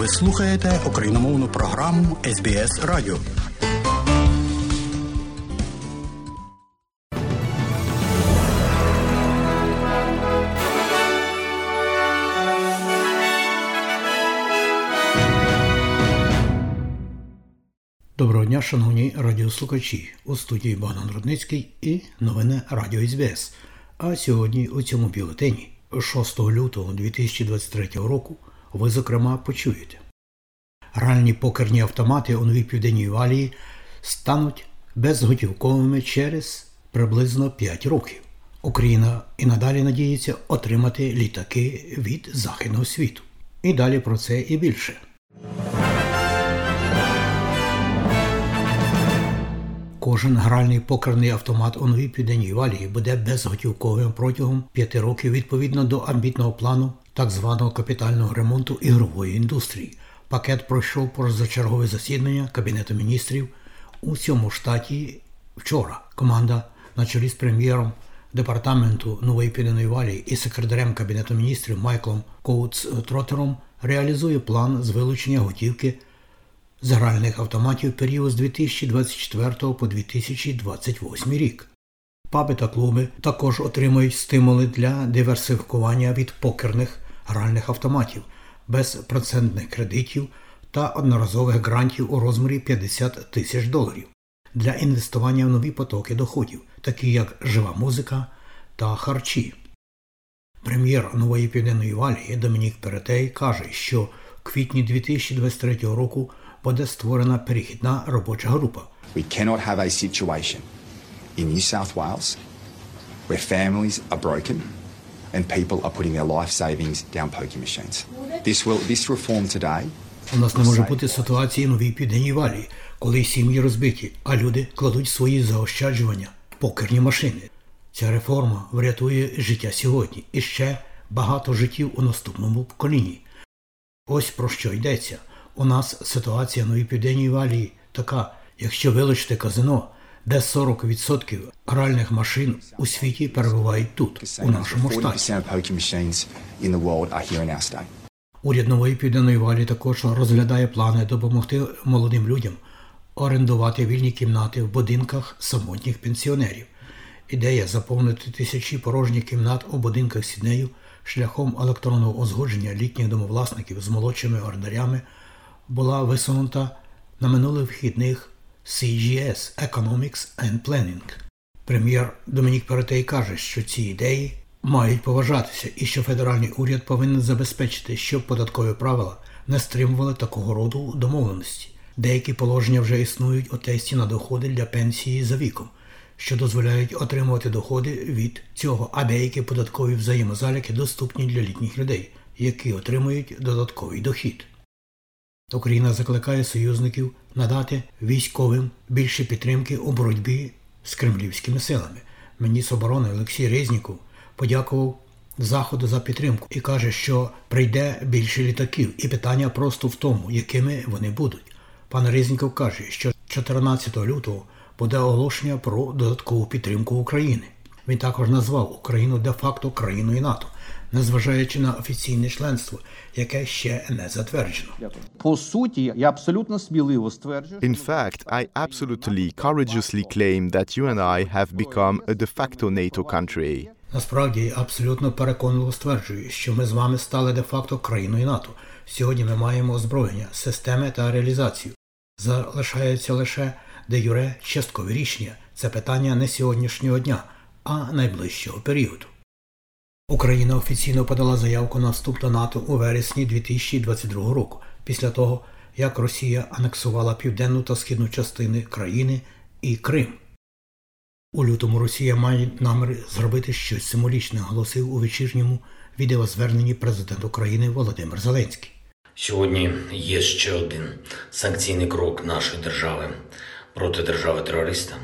Ви слухаєте україномовну програму SBS Радіо. Доброго дня, шановні радіослухачі. У студії Богдан Рудницький і новини Радіо СБС. А сьогодні у цьому бюлетені 6 лютого 2023 року ви, зокрема, почуєте. Гральні покерні автомати у Новій Південній Валії стануть безготівковими через приблизно 5 років. Україна і надалі надіється отримати літаки від західного світу. І далі про це і більше. Кожен гральний покерний автомат у Новій Південній Валії буде безготівковим протягом 5 років відповідно до амбітного плану так званого капітального ремонту ігрової індустрії. Пакет пройшов позачергове засідання Кабінету міністрів у цьому штаті вчора. Команда на чолі з прем'єром департаменту Нової Південної Валії і секретарем Кабінету міністрів Майклом Коутс-Троттером реалізує план з вилучення готівки з гральних автоматів в період з 2024 по 2028 рік. Паби та клуби також отримують стимули для диверсифікування від покерних гральних автоматів, безпроцентних кредитів та одноразових грантів у розмірі 50 тисяч доларів для інвестування в нові потоки доходів, такі як жива музика та харчі. Прем'єр Нової Південної Валії Домінік Перетей каже, що в квітні 2023 року буде створена перехідна робоча група. We cannot have a situation in New South Wales where families are broken and people are putting their life savings down poker machines. This reform today. У нас не може бути ситуації в Новій Південній Валії, коли сім'ї розбиті, а люди кладуть свої заощаджування в покерні машини. Ця реформа врятує життя сьогодні і ще багато життів у наступному поколінні. Ось про що йдеться. У нас ситуація в Новій Південній Валії така, якщо вилучити казино, де 40% гральних машин у світі перебувають тут, у нашому штаті. Уряд Нової Південної Валії також розглядає плани допомогти молодим людям орендувати вільні кімнати в будинках самотніх пенсіонерів. Ідея заповнити тисячі порожніх кімнат у будинках Сіднею шляхом електронного озгодження літніх домовласників з молодшими орендарями була висунута на минулих вихідних CGS – Economics and Planning. Прем'єр Домінік Перетей каже, що ці ідеї мають поважатися і що федеральний уряд повинен забезпечити, щоб податкові правила не стримували такого роду домовленості. Деякі положення вже існують у тесті на доходи для пенсії за віком, що дозволяють отримувати доходи від цього, а деякі податкові взаємозаліки доступні для літніх людей, які отримують додатковий дохід. Україна закликає союзників надати військовим більше підтримки у боротьбі з кремлівськими силами. Міністр оборони Олексій Резніков подякував Заходу за підтримку і каже, що прийде більше літаків, і питання просто в тому, якими вони будуть. Пан Резніков каже, що 14 лютого буде оголошення про додаткову підтримку України. Він також назвав Україну де-факто країною НАТО, незважаючи на офіційне членство, яке ще не затверджено. По суті, я абсолютно сміливо стверджую. In fact, I absolutely courageously claim that you and I have become a de facto NATO country. Насправді, я абсолютно переконливо стверджую, що ми з вами стали де-факто країною НАТО. Сьогодні ми маємо озброєння, системи та реалізацію. Залишається лише де-юре часткові рішення. Це питання не сьогоднішнього дня, а найближчого періоду. Україна офіційно подала заявку на вступ до НАТО у вересні 2022 року, після того, як Росія анексувала південну та східну частини країни і Крим. У лютому Росія має намір зробити щось символічне, оголосив у вечірньому відеозверненні президент України Володимир Зеленський. Сьогодні є ще один санкційний крок нашої держави проти держави-терориста.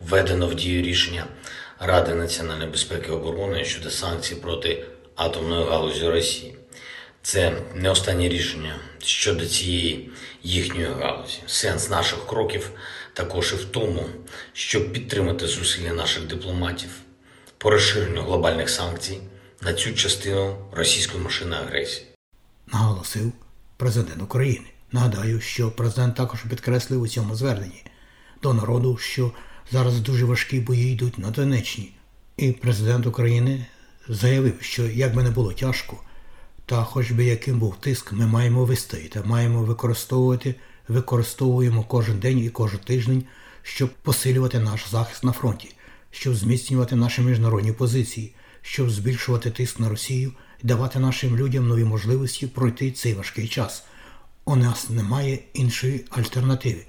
Введено в дію рішення Ради національної безпеки і оборони щодо санкцій проти атомної галузі Росії. Це не останнє рішення щодо цієї їхньої галузі. Сенс наших кроків також і в тому, щоб підтримати зусилля наших дипломатів по розширенню глобальних санкцій на цю частину російської машини агресії. Наголосив президент України. Нагадаю, що президент також підкреслив у цьому зверненні до народу, що зараз дуже важкі бої йдуть на Донеччині. І президент України заявив, що як би не було тяжко, та хоч би яким був тиск, ми маємо вистояти, маємо використовуємо кожен день і кожен тиждень, щоб посилювати наш захист на фронті, щоб зміцнювати наші міжнародні позиції, щоб збільшувати тиск на Росію і давати нашим людям нові можливості пройти цей важкий час. У нас немає іншої альтернативи,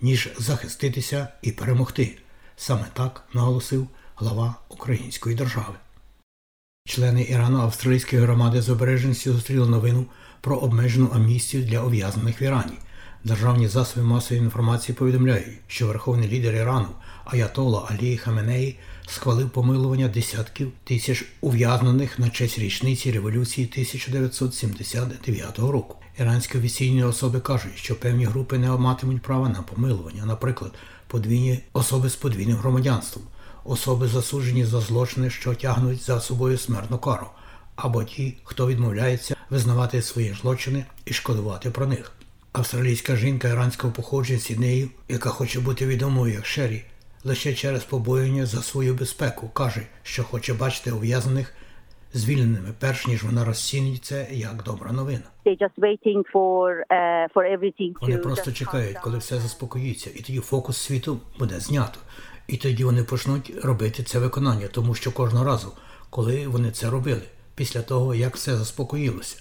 ніж захиститися і перемогти. Саме так наголосив глава української держави. Члени Ірано-Австралійської громади Забереженці зустріли новину про обмежену амністію для ув'язнених в Ірані. Державні засоби масової інформації повідомляють, що верховний лідер Ірану Аятола Алі Хаменеї схвалив помилування десятків тисяч ув'язнених на честь річниці революції 1979 року. Іранські офіційні особи кажуть, що певні групи не матимуть права на помилування, наприклад, подвійні особи з подвійним громадянством, особи засуджені за злочини, що тягнуть за собою смертну кару, або ті, хто відмовляється визнавати свої злочини і шкодувати про них. Австралійська жінка іранського походження Сіднею, яка хоче бути відомою як Шері, лише через побоювання за свою безпеку, каже, що хоче бачити ув'язнених звільненими, перш ніж вона розцінить це як добра новина. Вони просто чекають, коли все заспокоїться, і тоді фокус світу буде знято. І тоді вони почнуть робити це виконання, тому що кожного разу, коли вони це робили, після того, як все заспокоїлося,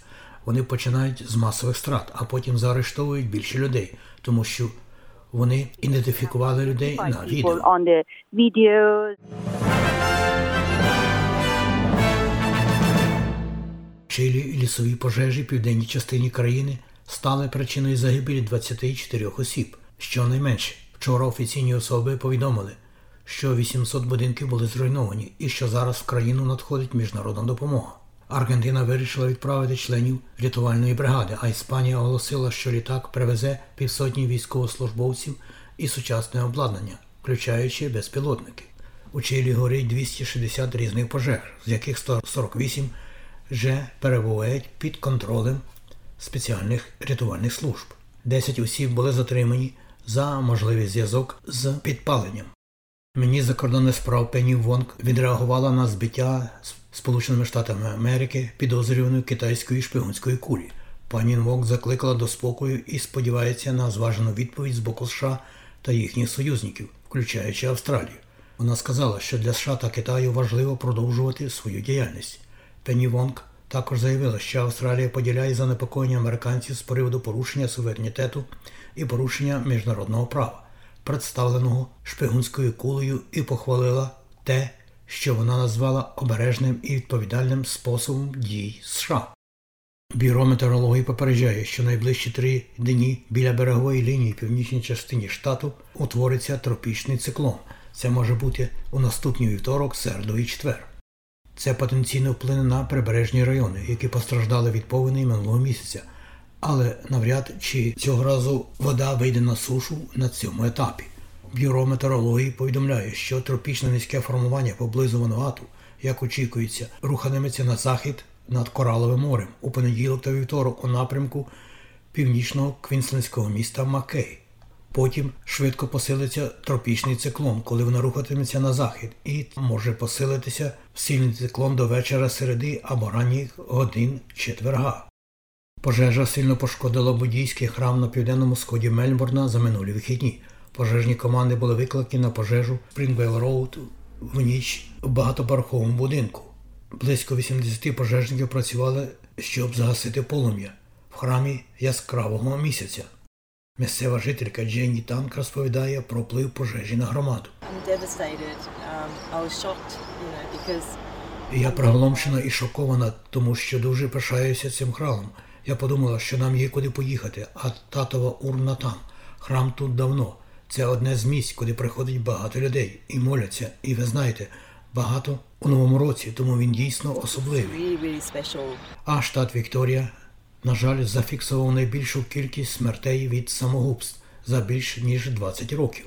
вони починають з масових страт, а потім заарештовують більше людей, тому що вони ідентифікували людей на відео. Чилі і лісові пожежі в південній частині країни стали причиною загибелі 24 осіб, щонайменше. Вчора офіційні особи повідомили, що 800 будинків були зруйновані і що зараз в країну надходить міжнародна допомога. Аргентина вирішила відправити членів рятувальної бригади, а Іспанія оголосила, що літак привезе півсотні військовослужбовців і сучасне обладнання, включаючи безпілотники. У Чилі горить 260 різних пожеж, з яких 148 вже перебувають під контролем спеціальних рятувальних служб. 10 осіб були затримані за можливий зв'язок з підпаленням. Міністр закордонних справ Пені Вонг відреагувала на збиття Сполученими Штатами Америки підозрюваної китайської шпигунської кулі. Пані Вонг закликала до спокою і сподівається на зважену відповідь з боку США та їхніх союзників, включаючи Австралію. Вона сказала, що для США та Китаю важливо продовжувати свою діяльність. Пені Вонг також заявила, що Австралія поділяє занепокоєння американців з приводу порушення суверенітету і порушення міжнародного права, представленого шпигунською кулею, і похвалила те, що вона назвала обережним і відповідальним способом дій США. Бюро метеорології попереджає, що найближчі 3 дні біля берегової лінії в північній частині штату утвориться тропічний циклон. Це може бути у наступний вівторок, середу і четвер. Це потенційно вплине на прибережні райони, які постраждали від повені минулого місяця. Але навряд чи цього разу вода вийде на сушу на цьому етапі. Бюро метеорології повідомляє, що тропічне низьке формування поблизу Вануату, як очікується, рухатиметься на захід над Кораловим морем у понеділок та вівторок у напрямку північного квінслендського міста Маккей. Потім швидко посилиться тропічний циклон, коли вона рухатиметься на захід, і може посилитися сильний циклон до вечора середи або ранніх годин четверга. Пожежа сильно пошкодила буддійський храм на південному сході Мельбурна за минулі вихідні. Пожежні команди були викликані на пожежу Спрінгвейл-Роуд в ніч в багатоповерховому будинку. Близько 80 пожежників працювали, щоб загасити полум'я в храмі яскравого місяця. Місцева жителька Дженні Танк розповідає про вплив пожежі на громаду. Я приголомшена і шокована, тому що дуже пишаюся цим храмом. Я подумала, що нам є куди поїхати, а татова урна там. Храм тут давно. Це одне з місць, куди приходить багато людей і моляться, і ви знаєте, багато у новому році, тому він дійсно особливий. А штат Вікторія, на жаль, зафіксував найбільшу кількість смертей від самогубств за більш ніж 20 років.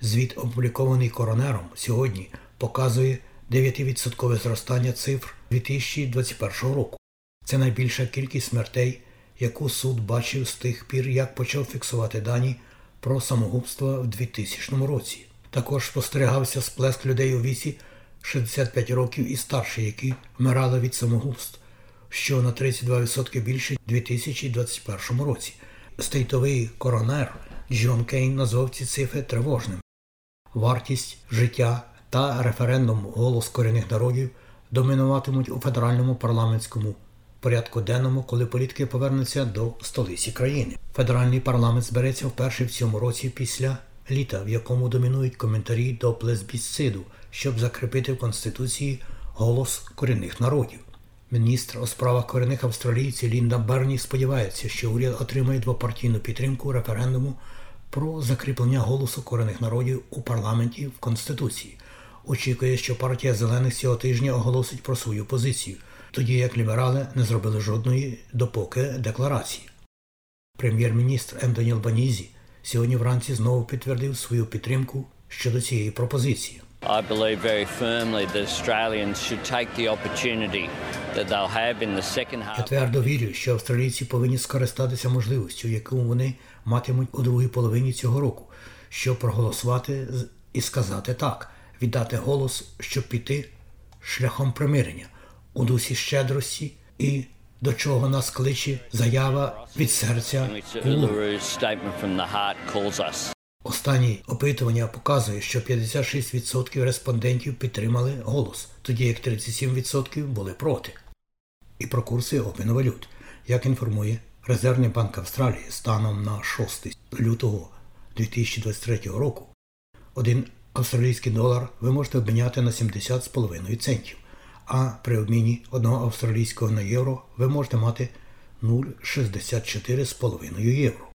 Звіт, опублікований коронером сьогодні, показує 9% зростання цифр 2021 року. Це найбільша кількість смертей яку суд бачив з тих пір, як почав фіксувати дані про самогубства в 2000 році. Також спостерігався сплеск людей у віці 65 років і старше, які вмирали від самогубств, що на 32% більше в 2021 році. Стейтовий коронер Джон Кейн назвав ці цифри тривожними. Вартість життя та референдум «Голос корінних народів» домінуватимуть у федеральному парламентському порядку денному, коли політики повернуться до столиці країни. Федеральний парламент збереться вперше в цьому році після літа, в якому домінують коментарі до плебісциду, щоб закріпити в Конституції голос корінних народів. Міністр у справах корінних австралійців Лінда Берні сподівається, що уряд отримає двопартійну підтримку референдуму про закріплення голосу корінних народів у парламенті в Конституції. Очікує, що партія «Зелених» цього тижня оголосить про свою позицію, тоді як ліберали не зробили жодної допоки декларації. Прем'єр-міністр Ентоні Албанезі сьогодні вранці знову підтвердив свою підтримку щодо цієї пропозиції. I believe very firmly that Australians should take the opportunity that they'll have in the second half. Я твердо вірю, що австралійці повинні скористатися можливістю, яку вони матимуть у другій половині цього року, щоб проголосувати і сказати так, віддати голос, щоб піти шляхом примирення, у дусі щедрості і до чого нас кличе заява від серця. Останнє опитування показує, що 56% респондентів підтримали голос, тоді як 37% були проти. І про курси обміну валют. Як інформує Резервний банк Австралії, станом на 6 лютого 2023 року, один австралійський долар ви можете обміняти на 70,5 центів, а при обміні одного австралійського на євро ви можете мати 0,64,5 євро.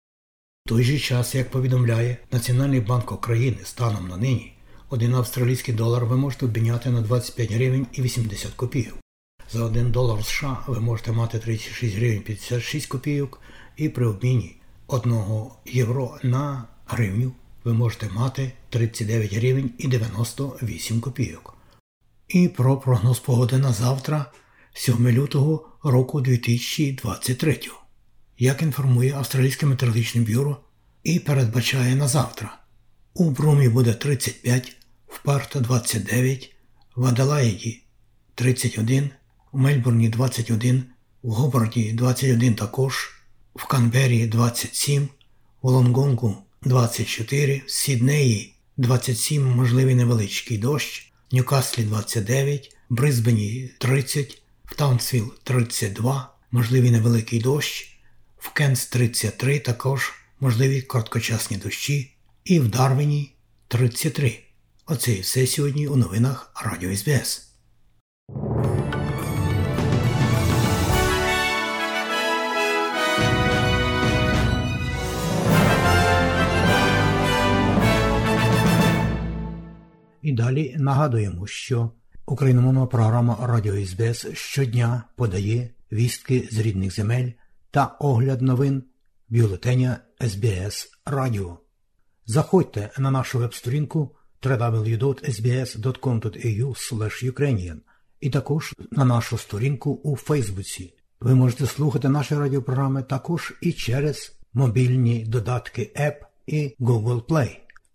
В той же час, як повідомляє Національний банк України, станом на нині, один австралійський долар ви можете обміняти на 25 гривень і 80 копійок. За 1 долар США ви можете мати 36 гривень 56 копійок, і при обміні 1 євро на гривню ви можете мати 39 гривень і 98 копійок. І про прогноз погоди на завтра, 7 лютого року 2023. Як інформує Австралійське метеорологічне бюро і передбачає на завтра. У Брумі буде 35, в Парта 29, в Аделаїді 31, у Мельбурні 21, в Гобарді 21 також, в Канбері 27, в Лонгонгу 24, в Сіднеї 27 можливий невеличкий дощ, в Ньюкаслі 29, в Брисбені 30, в Таунсвіл 32 можливий невеликий дощ, в Кенс 33 також можливі короткочасні дощі і в Дарвіні 33. Оце і все сьогодні у новинах Радіо СБС. І далі нагадуємо, що україномовна програма Радіо СБС щодня подає вістки з рідних земель та огляд новин бюлетеня SBS Радіо. Заходьте на нашу веб-сторінку www.sbs.com.au/ukrainian і також на нашу сторінку у Фейсбуці. Ви можете слухати наші радіопрограми також і через мобільні додатки App і Google Play.